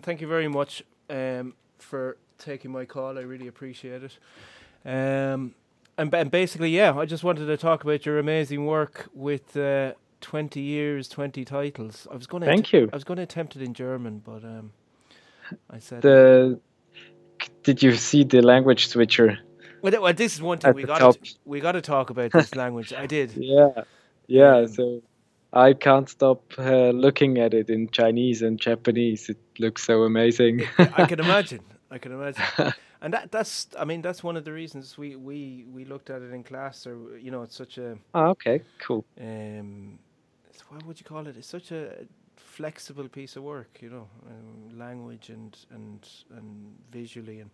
Thank you very much for taking my call. I really appreciate it. And basically, yeah, I just wanted to talk about your amazing work with 20 years, 20 titles. I was going to I was going to attempt it in German, but I said Did you see the language switcher? Well, this is one thing we got to talk about this language. I did. Yeah. So I can't stop looking at it in Chinese and Japanese. It looks so amazing. I can imagine. And that's one of the reasons we looked at it in class, or it's such a okay, cool. What would you call it? It's such a flexible piece of work, language and visually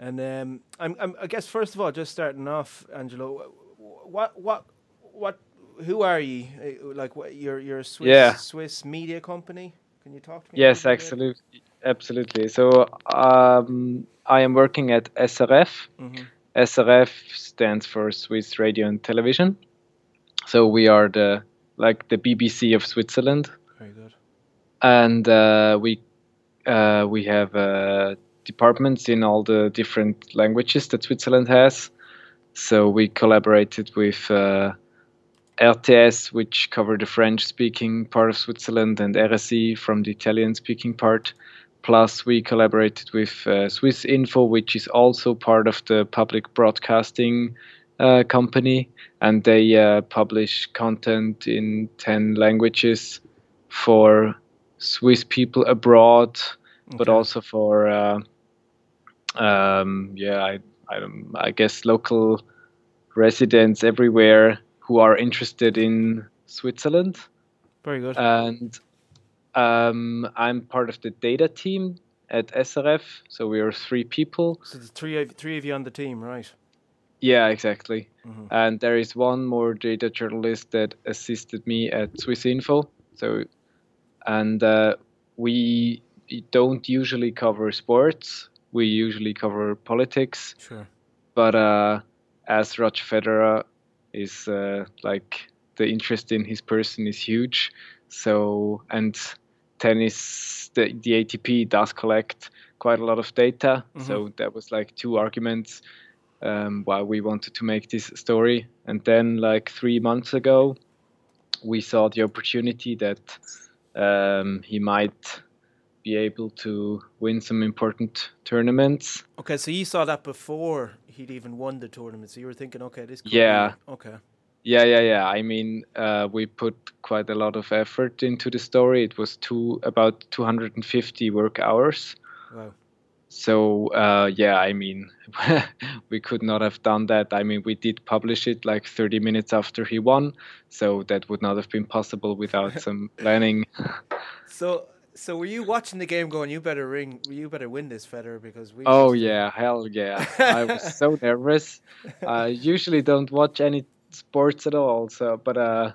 and I guess first of all, just starting off, Angelo, what who are you? Like, you're a Swiss Swiss media company? Can you talk to me? Yes, absolutely. So I am working at SRF. Mm-hmm. SRF stands for Swiss Radio and Television. So we are the BBC of Switzerland. Very good. And we have departments in all the different languages that Switzerland has. So we collaborated with RTS, which cover the French-speaking part of Switzerland, and RSI from the Italian-speaking part. Plus, we collaborated with Swiss Info, which is also part of the public broadcasting company, and they publish content in 10 languages for Swiss people abroad, but also for I guess local residents everywhere who are interested in Switzerland. Very good. And I'm part of the data team at SRF, so we are three people. So there's three of you on the team, right? Yeah, exactly. Mm-hmm. And there is one more data journalist that assisted me at Swiss Info. So, and we don't usually cover sports. We usually cover politics. Sure. But as Roger Federer is the interest in his person is huge. So, and tennis, the ATP does collect quite a lot of data. Mm-hmm. So that was two arguments why we wanted to make this story. And then 3 months ago, we saw the opportunity that he might be able to win some important tournaments. Okay, so you saw that before he'd even won the tournament. So you were thinking, okay, this could be... Okay. Yeah. I mean, we put quite a lot of effort into the story. It was about 250 work hours. Wow. So, I mean, we could not have done that. I mean, we did publish it 30 minutes after he won. So that would not have been possible without some planning. So were you watching the game going, you better win this, Federer, because we... Oh, yeah, hell yeah. I was so nervous. I usually don't watch any sports at all, but I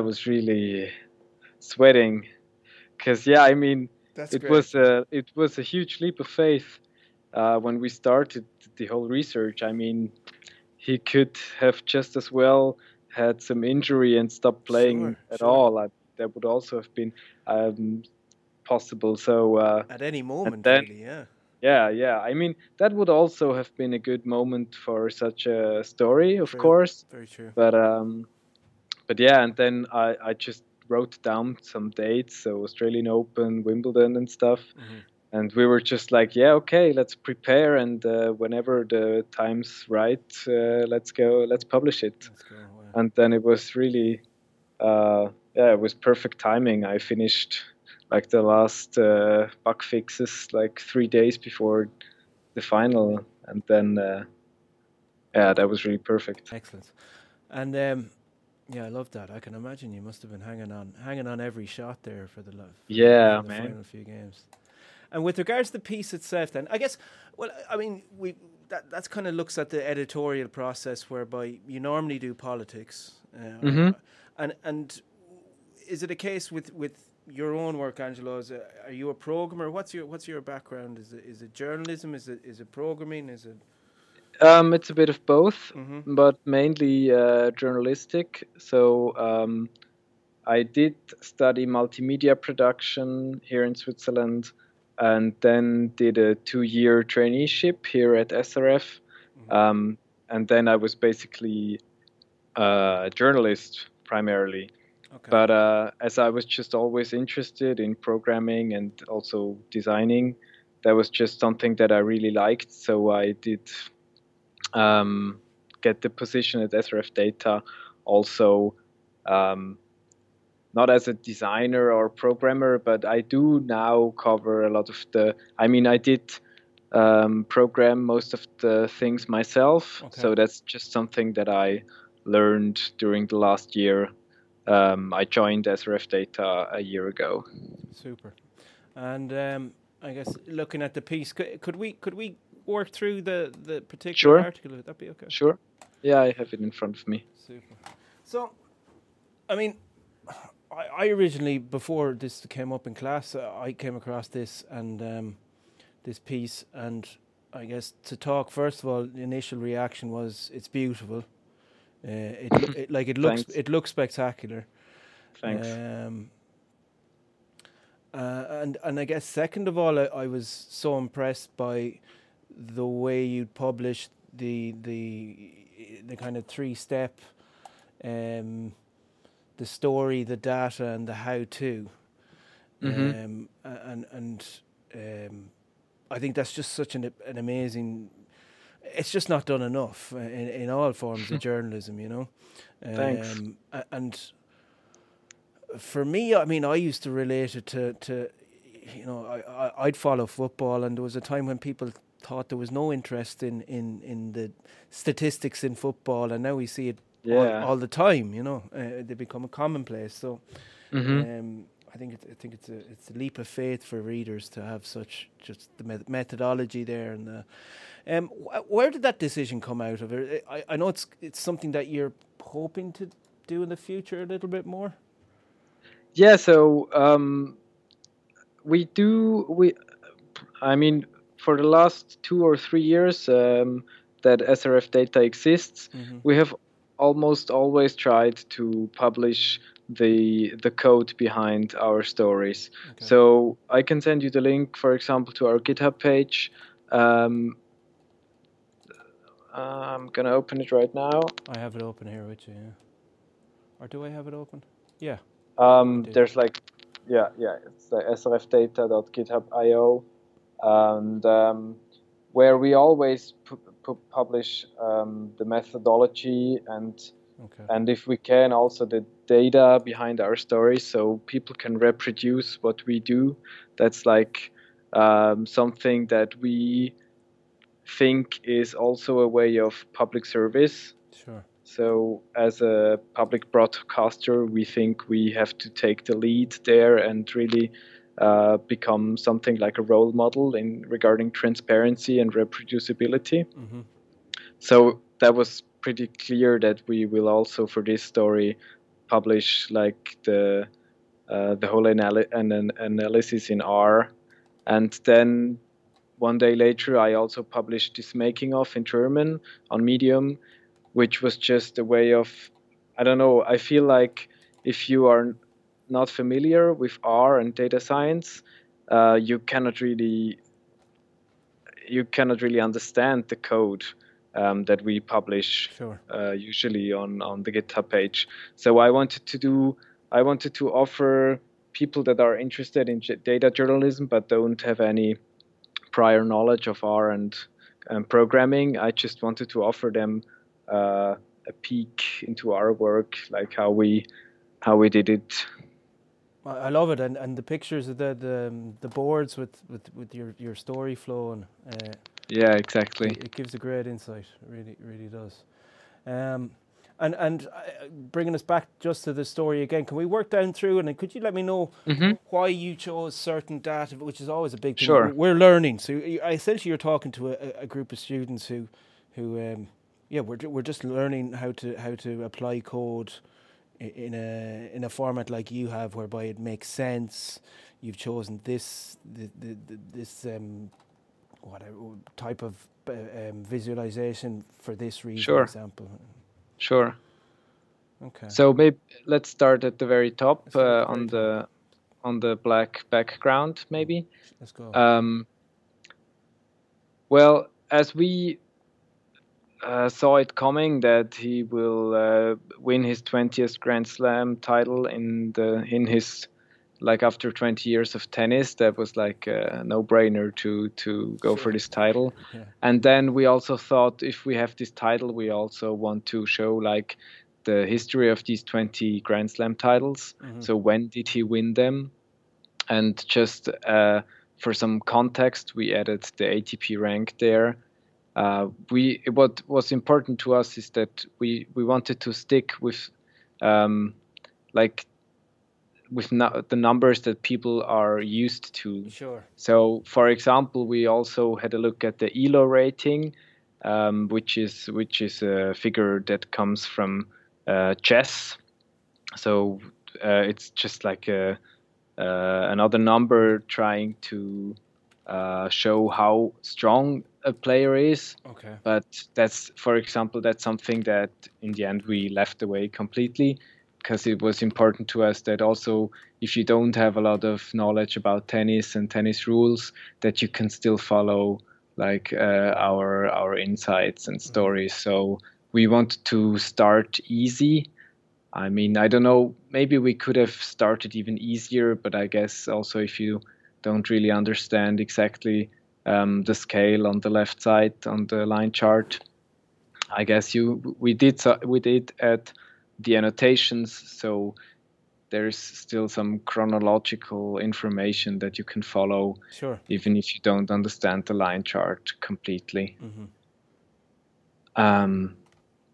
was really sweating because it was a huge leap of faith when we started the whole research. I mean, he could have just as well had some injury and stopped playing all. That would also have been possible. So at any moment, really, yeah. Yeah. I mean, that would also have been a good moment for such a story, of course. Very true. But yeah, and then I just wrote down some dates, so Australian Open, Wimbledon and stuff. Mm-hmm. And we were just let's prepare. And whenever the time's right, let's publish it. That's good, wow. And then it was really, it was perfect timing. I finished the last bug fixes 3 days before the final, and then that was really perfect. Excellent. And I love that. I can imagine you must have been hanging on every shot there for the final few games. And with regards to the piece itself, then I guess, well, I mean, that kind of looks at the editorial process whereby you normally do politics, mm-hmm. and is it a case with your own work, Angelo? Are you a programmer? What's your background? Is it journalism? Is it programming? Is it? It's a bit of both, mm-hmm. but mainly journalistic. So I did study multimedia production here in Switzerland, and then did a 2-year traineeship here at SRF. Mm-hmm. And then I was basically a journalist primarily. Okay. But as I was just always interested in programming and also designing, that was just something that I really liked. So I did get the position at SRF Data also, not as a designer or programmer, but I do now cover a lot of the, I did program most of the things myself. Okay. So that's just something that I learned during the last year. I joined SRF Data a year ago. Super. And I guess looking at the piece, could we work through the particular article? Would that be okay? Sure. Yeah, I have it in front of me. Super. So, I originally, before this came up in class, I came across this and this piece, and I guess to talk, first of all, the initial reaction was, it's beautiful. It looks spectacular. Thanks. And I guess second of all, I was so impressed by the way you'd published the kind of 3-step, the story, the data, and the how-to. Mm-hmm. I think that's just such an amazing. It's just not done enough in all forms of journalism, you know. Thanks. And for me, I used to relate it to you know, I'd follow football, and there was a time when people thought there was no interest in the statistics in football, and now we see it all the time, you know. They become a commonplace. So mm-hmm. I think it's a leap of faith for readers to have such just the methodology there. And where did that decision come out of? I know it's something that you're hoping to do in the future a little bit more. Yeah, so for the last 2 or 3 years that SRF Data exists, mm-hmm. we have almost always tried to publish the code behind our stories. Okay. So I can send you the link, for example, to our GitHub page. I'm going to open it right now. I have it open here with you, yeah. Or do I have it open? Yeah. There's it's like srfdata.github.io, and where we always publish the methodology and okay. And if we can, also the data behind our story, so people can reproduce what we do. That's like something that we think is also a way of public service. Sure. So as a public broadcaster, we think we have to take the lead there and really become something like a role model in regarding transparency and reproducibility. Mm-hmm. So that was pretty clear that we will also for this story publish like the whole analysis in R, and then one day later I also published this making of in German on Medium, which was just a way of I feel like if you are not familiar with R and data science, you cannot really understand the code that we publish. Sure. Usually on the GitHub page. So I wanted to offer people that are interested in data journalism but don't have any prior knowledge of R and programming. I just wanted to offer them a peek into our work, like how we did it. I love it, and the pictures of the boards with your story flow and. Yeah, exactly. It gives a great insight. It really, really does. And bringing us back just to the story again, can we work down through, and could you let me know mm-hmm. why you chose certain data, which is always a big thing. Sure. We're learning. So essentially you're talking to a group of students who we're just learning how to apply code in a format like you have, whereby it makes sense. You've chosen this what type of visualization for this reason, for example. Sure. Okay. So maybe let's start at the very top on the black background, maybe. Let's go. Well, as we saw it coming that he will win his 20th Grand Slam title in his like after 20 years of tennis, that was like a no-brainer to go for this title. Yeah. And then we also thought, if we have this title, we also want to show like the history of these 20 Grand Slam titles. Mm-hmm. So when did he win them? And just for some context, we added the ATP rank there. What was important to us is that we wanted to stick with the numbers that people are used to. Sure. So, for example, we also had a look at the Elo rating, which is a figure that comes from chess. So it's just like another number trying to show how strong a player is. Okay. But that's something that in the end we left away completely, because it was important to us that also if you don't have a lot of knowledge about tennis and tennis rules, that you can still follow like our insights and stories. Mm-hmm. So we want to start easy. I mean, I don't know, maybe we could have started even easier, but I guess also if you don't really understand exactly the scale on the left side on the line chart. I guess we did add the annotations, so there's still some chronological information that you can follow, sure, even if you don't understand the line chart completely. Mm-hmm.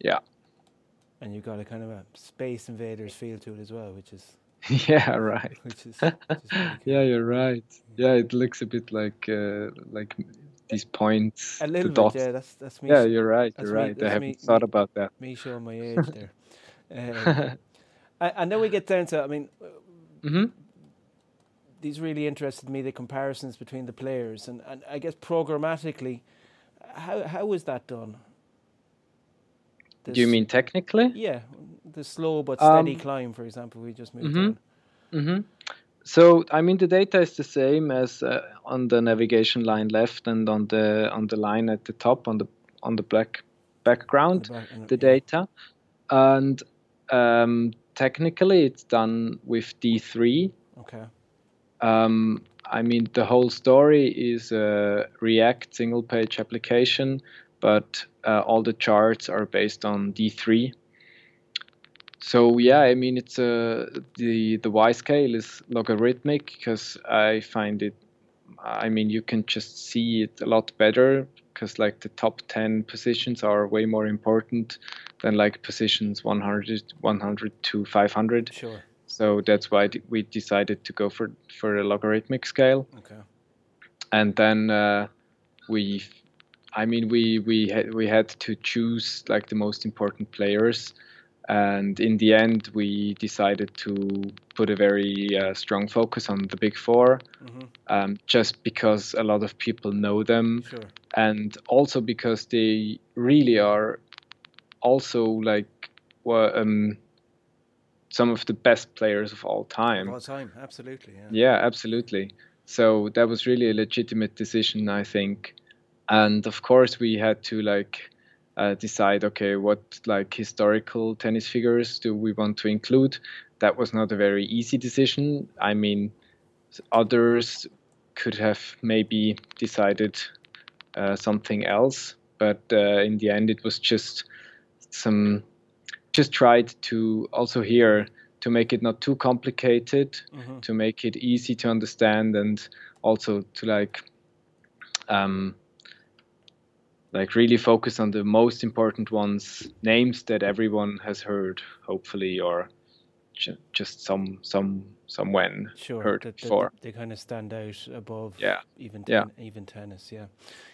Yeah. And you've got a kind of a Space Invaders feel to it as well, which is... Yeah, right. Which is really cool. Yeah, you're right. Yeah, it looks a bit like these points. A little bit, dots. Yeah. That's me. Yeah, you're right. I haven't thought about that. Me showing my age there. And then we get down to, I mean, mm-hmm, these really interested me, the comparisons between the players, and I guess programmatically, how is that done? Do you mean technically? Yeah, the slow but steady climb, for example, we just moved on. Mm-hmm. So, I mean, the data is the same as on the navigation line left and on the line at the top on the black background, the data, and technically it's done with D3. Okay. I mean, the whole story is a React single-page application, but all the charts are based on D3. So yeah, I mean, it's the Y scale is logarithmic because I find it, I mean, you can just see it a lot better because like the top 10 positions are way more important than like positions 100 to 500. Sure. So that's why we decided to go for a logarithmic scale. Okay. And then we had to choose like the most important players. And in the end, we decided to put a very strong focus on the Big Four, mm-hmm, just because a lot of people know them, sure, and also because they really are also like some of the best players of all time. Of all time, absolutely. Yeah. Yeah, absolutely. So that was really a legitimate decision, I think. And of course, we had to like... decide, okay, what like historical tennis figures do we want to include? That was not a very easy decision. I mean, others could have maybe decided something else, but in the end it was just tried to also here to make it not too complicated, mm-hmm, to make it easy to understand, and also to like really focus on the most important ones, names that everyone has heard, hopefully, or just someone sure, heard before. They kind of stand out above, yeah, even tennis, yeah.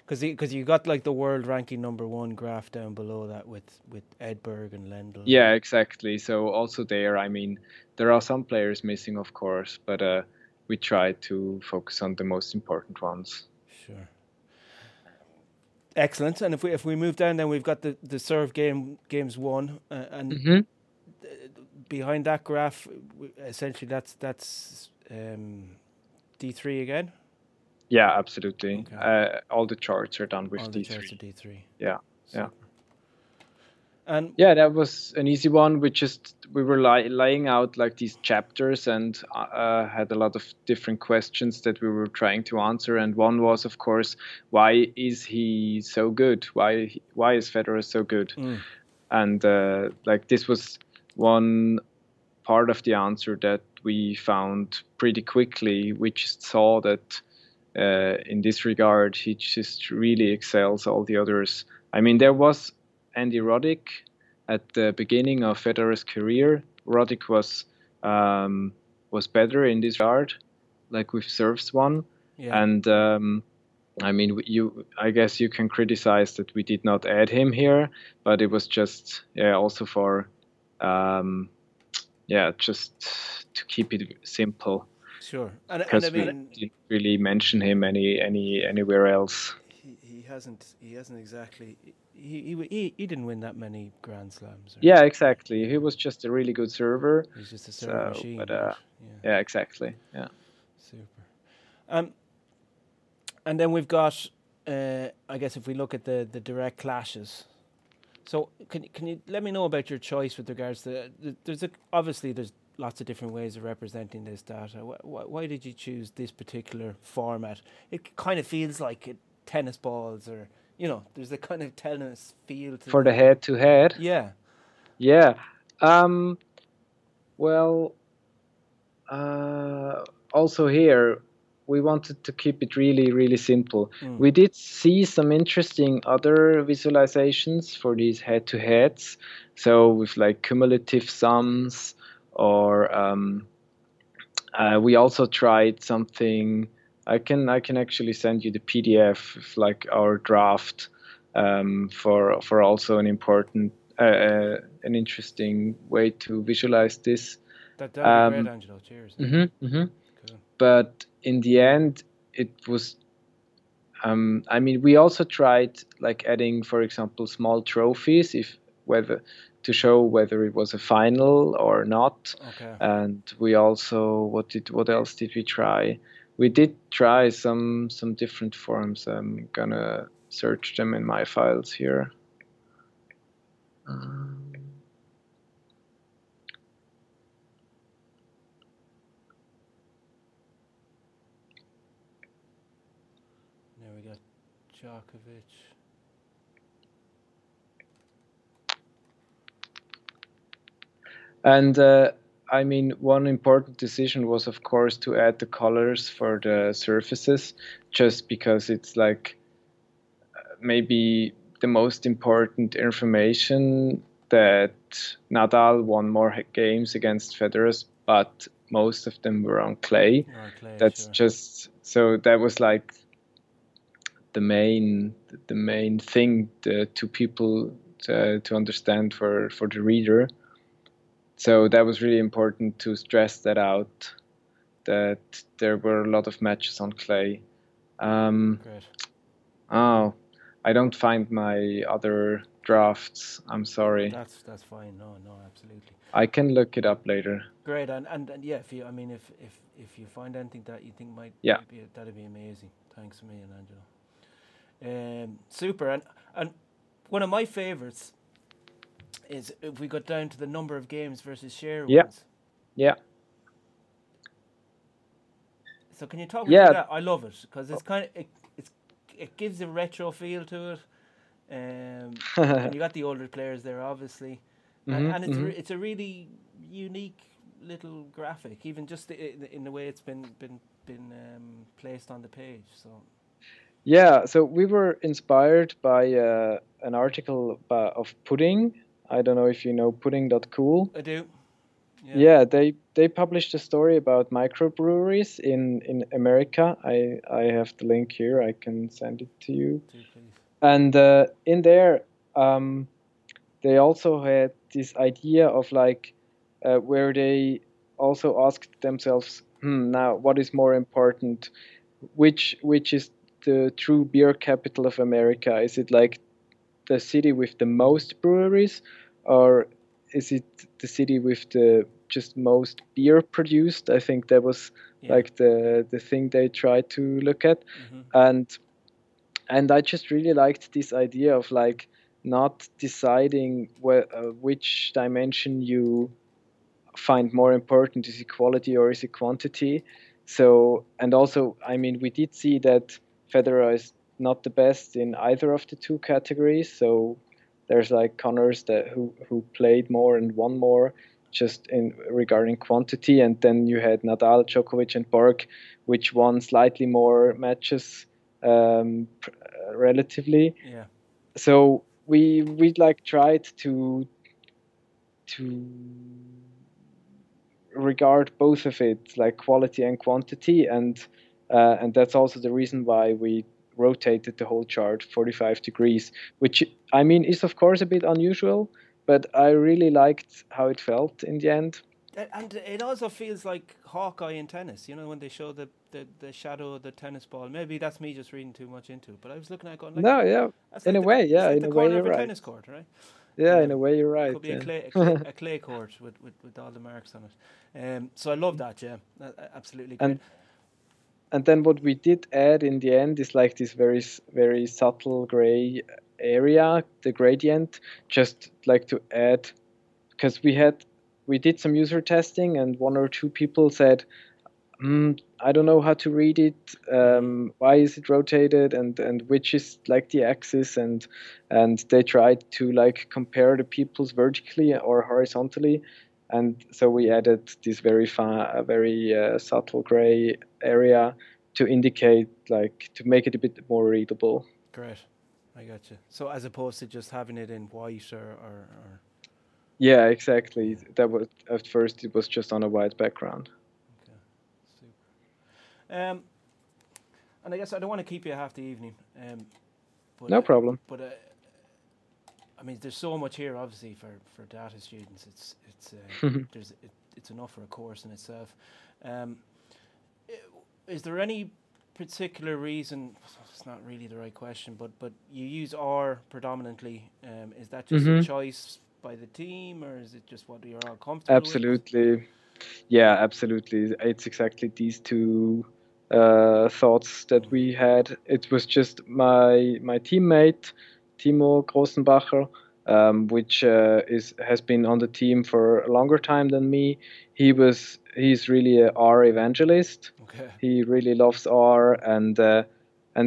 Because you got like the world ranking number one graph down below that with Edberg and Lendl. Yeah, exactly. So also there, I mean, there are some players missing, of course, but we try to focus on the most important ones. Sure. Excellent. And if we move down, then we've got the serve games won, and mm-hmm, behind that graph, essentially that's D3 again? Yeah, absolutely. Okay. All the charts are done with D3. Charts are D3. Yeah, yeah. And yeah, that was an easy one. We were laying out like these chapters and had a lot of different questions that we were trying to answer. And one was, of course, why is he so good? Why is Federer so good? Mm. And like this was one part of the answer that we found pretty quickly. We just saw that in this regard, he just really excels all the others. I mean, there was Andy Roddick at the beginning of Federer's career. Roddick was better in this regard, like with serves one. Yeah. And I mean, I guess you can criticize that we did not add him here, but it was just also for just to keep it simple. Sure, and I mean, we didn't really mention him anywhere else. He hasn't exactly. He didn't win that many Grand Slams. Right? Yeah, exactly. He was just a really good server. He's just a server machine. But, yeah, exactly. Yeah. Super. And then we've got, I guess, if we look at the direct clashes. So can you let me know about your choice with regards to there's lots of different ways of representing this data. Why did you choose this particular format? It kind of feels like tennis balls or. You know, there's a kind of tennis feel for the head-to-head. Yeah. Also here, we wanted to keep it really, really simple. Mm. We did see some interesting other visualizations for these head-to-heads. So with like cumulative sums, or we also tried something. I can actually send you the PDF of like our draft for also an important an interesting way to visualize this. That'd be great, Angelo. Cheers. Mm-hmm, mm-hmm. Cool. But in the end, it was. I mean, we also tried like adding, for example, small trophies to show whether it was a final or not. Okay. And we also what else did we try? We did try some different forms. I'm going to search them in my files here. Now we got Djokovic. And... I mean, one important decision was, of course, to add the colors for the surfaces, just because it's like maybe the most important information that Nadal won more games against Federer, but most of them were on clay. That's sure. Just so that was like the main thing to people to understand for the reader. So that was really important to stress that out, that there were a lot of matches on clay. I don't find my other drafts. I'm sorry. That's fine. No, absolutely. I can look it up later. Great, and yeah, if you, I mean, if you find anything that you think that'd be amazing. Thanks a million, Angelo. Super, and one of my favorites. Is if we got down to the number of games versus share wins. Yeah. So can you talk about that? I love it because it's kind of it gives a retro feel to it. And you got the older players there, obviously, and it's a really unique little graphic, even just in the way it's been placed on the page. So. Yeah. So we were inspired by an article of Pudding. I don't know if you know Pudding.cool. I do. Yeah, they published a story about microbreweries in America. I have the link here. I can send it to you. And in there, they also had this idea of like where they also asked themselves, now what is more important? Which is the true beer capital of America? Is it like the city with the most breweries, or is it the city with the just most beer produced? I think that was like the thing they tried to look at. Mm-hmm. And I just really liked this idea of like not deciding which dimension you find more important. Is it quality or is it quantity? So, and also, I mean, we did see that Federer is not the best in either of the two categories. So there's like Connors that who played more and won more just in regarding quantity. And then you had Nadal, Djokovic and Borg, which won slightly more matches relatively. Yeah. So we like tried to regard both of it, like quality and quantity, and that's also the reason why we rotated the whole chart 45 degrees, which I mean is of course a bit unusual, but I really liked how it felt in the end. And it also feels like Hawkeye in tennis, you know, when they show the shadow of the tennis ball. Maybe that's me just reading too much into it, but I was looking at it going, like, no, yeah, in a way, yeah, in a way you're right. It's like the corner of a tennis court, right? Yeah, in a way you're right. It could be a clay court with all the marks on it. So I love that, yeah, absolutely great. And then what we did add in the end is like this very, very subtle grey area, the gradient, just like to add, because we did some user testing and one or two people said, I don't know how to read it. Why is it rotated? And which is like the axis? And they tried to like compare the peoples vertically or horizontally. And so we added this very subtle gray area to indicate, like, to make it a bit more readable. Great. I got you. So as opposed to just having it in white or... Yeah, exactly. That was at first it was just on a white background. Okay, super. And I guess I don't want to keep you half the evening. No problem. But I mean, there's so much here, obviously, for data students. It's it's enough for a course in itself. Is there any particular reason? It's not really the right question, but you use R predominantly. Is that just a choice by the team, or is it just what you're all comfortable with? Yeah, absolutely. It's exactly these two thoughts that we had. It was just my teammate, Timo Großenbacher, which has been on the team for a longer time than me. He's really an R evangelist. Okay. He really loves R, and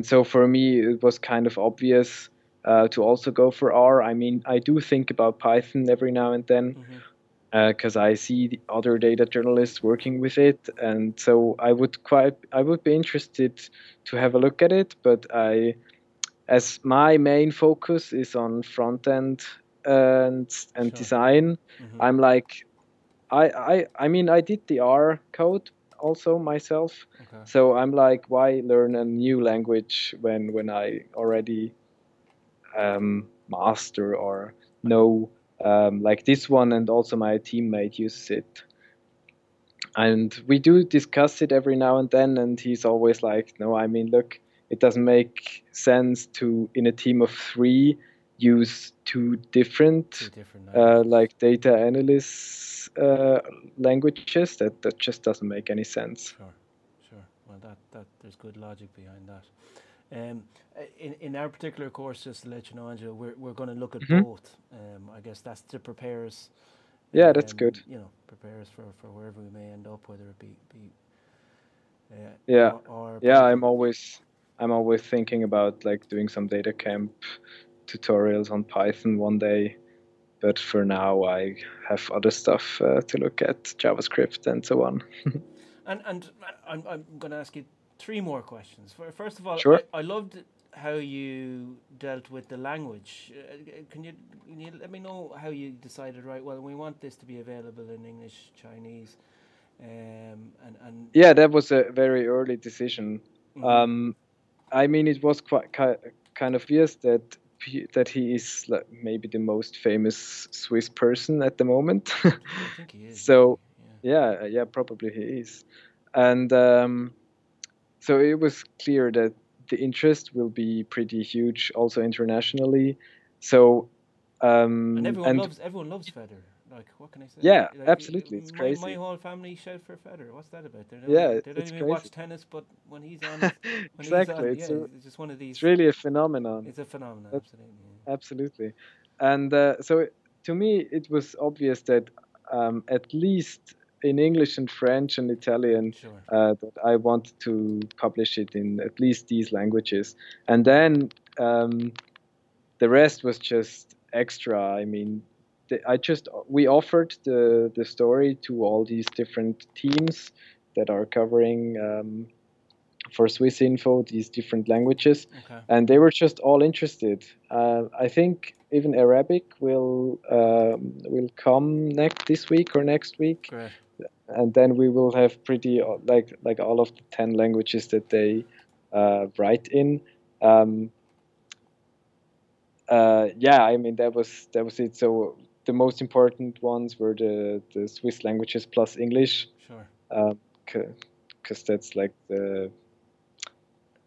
so for me it was kind of obvious to also go for R. I mean, I do think about Python every now and then because I see the other data journalists working with it, and so I would be interested to have a look at it. But as my main focus is on front end and design, I'm like, I mean, I did the R code also myself, so I'm like, why learn a new language when I already master or know like this one, and also my teammate uses it. And we do discuss it every now and then, and he's always like, no, I mean, look, it doesn't make sense to, in a team of three, use two different like data analysts languages. That just doesn't make any sense. Sure. Well, that there's good logic behind that. In our particular course, just to let you know, Angelo, we're going to look at both. I guess that's to prepare us. Yeah, that's good. You know, prepare us for wherever we may end up, whether it be I'm always thinking about like doing some DataCamp tutorials on Python one day, but for now I have other stuff to look at, JavaScript and so on. and I'm going to ask you 3 more questions. First of all, sure. I loved how you dealt with the language. Can you let me know how you decided, right, well, we want this to be available in English, Chinese, and yeah, that was a very early decision. I mean, it was kind of obvious that he is maybe the most famous Swiss person at the moment. I think he is. So yeah, probably he is. And so it was clear that the interest will be pretty huge also internationally. So everyone loves Federer. Like, what can I say? Yeah, like, absolutely. It's crazy. My whole family shout for Federer. What's that about? They don't even watch tennis, but when he's on, it's just one of these. It's really a phenomenon. It's a phenomenon, absolutely. Yeah. Absolutely. And so to me, it was obvious that at least in English and French and Italian, that I wanted to publish it in at least these languages. And then the rest was just extra. I mean, we offered the story to all these different teams that are covering for Swiss Info these different languages, and they were just all interested. I think even Arabic will come this week or next week, and then we will have pretty like all of the 10 languages that they write in. I mean that was it. So the most important ones were the Swiss languages plus English, because that's like the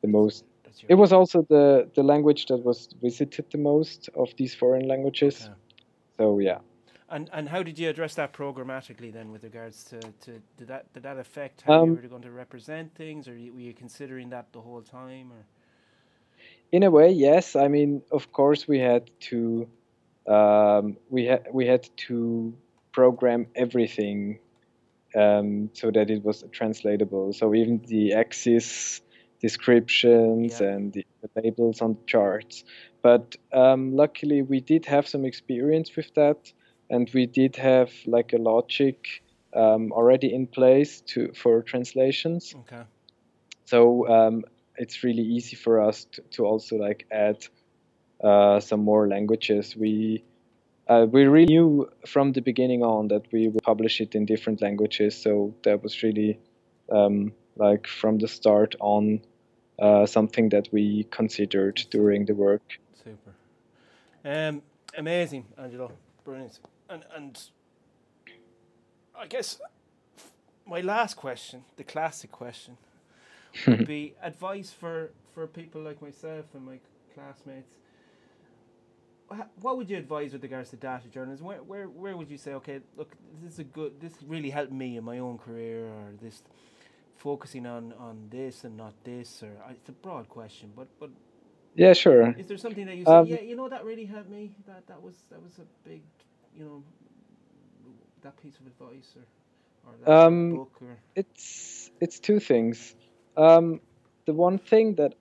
most. It was also the language that was visited the most of these foreign languages. Okay. So yeah. And how did you address that programmatically then, with regards to did that affect how you were going to represent things, or were you considering that the whole time? Or? In a way, yes. I mean, of course, we had to we had to program everything so that it was translatable. So even the axis descriptions and the labels on the charts. But luckily, we did have some experience with that, and we did have like a logic already in place for translations. Okay. So. It's really easy for us to also like add some more languages. We really knew from the beginning on that we would publish it in different languages, so that was really like from the start on something that we considered during the work. Super, amazing, Angelo, brilliant. And I guess my last question, the classic question, would be advice for people like myself and my classmates. What would you advise with regards to data journalism? Where would you say, okay, look, this really helped me in my own career, or this focusing on this and not this, or it's a broad question, but yeah, sure. Is there something that you say, that really helped me? That was a big, that piece of advice or that book or it's two things. The one thing that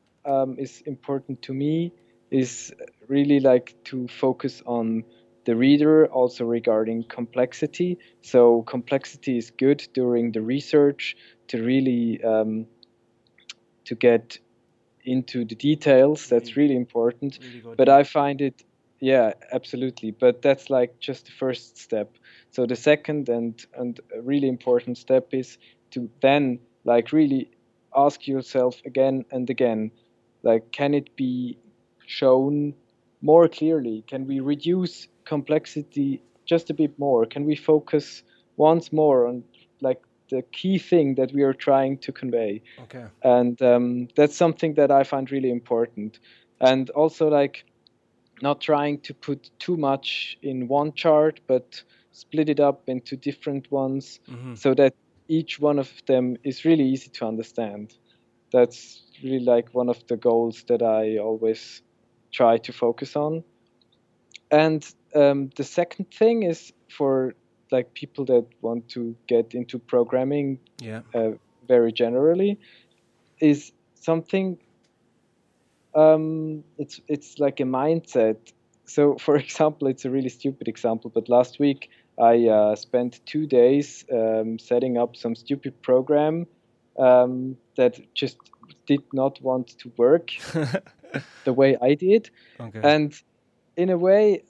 is important to me is really like to focus on the reader, also regarding complexity. So complexity is good during the research to really to get into the details. That's really important. Really, but I find it, absolutely. But that's like just the first step. So the second and really important step is to then like really ask yourself again and again, like, can it be shown more clearly? Can we reduce complexity just a bit more? Can we focus once more on like the key thing that we are trying to convey? Okay. And that's something that I find really important. And also like not trying to put too much in one chart, but split it up into different ones so that each one of them is really easy to understand. That's really like one of the goals that I always try to focus on. And the second thing is for like people that want to get into programming very generally, is something, it's like a mindset. So for example, it's a really stupid example, but last week I spent 2 days setting up some stupid program that just did not want to work the way I did. Okay. And in a way,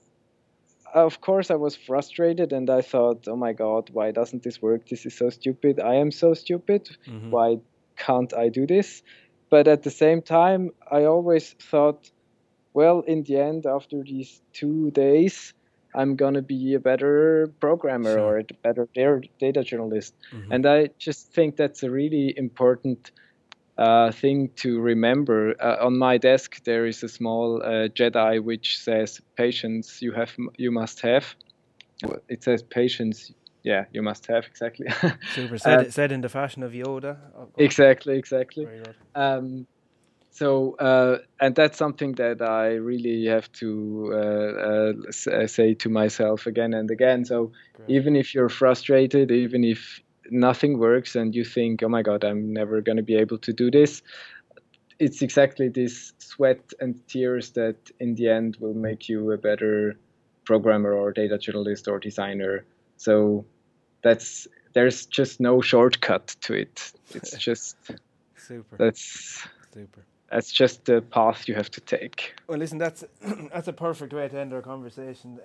of course, I was frustrated and I thought, oh my God, why doesn't this work? This is so stupid. I am so stupid. Mm-hmm. Why can't I do this? But at the same time, I always thought, well, in the end, after these 2 days, I'm going to be a better programmer or a better data journalist. Mm-hmm. And I just think that's a really important thing to remember. On my desk, there is a small Jedi which says, patience you must have. It says patience. Yeah, you must have, exactly. Super. Said in the fashion of Yoda. Oh, exactly. Very good. And that's something that I really have to say to myself again and again. So Great. Even if you're frustrated, even if nothing works and you think, oh my God, I'm never going to be able to do this, it's exactly this sweat and tears that in the end will make you a better programmer or data journalist or designer. So there's just no shortcut to it. It's just super. That's just the path you have to take. Well, listen, that's a perfect way to end our conversation.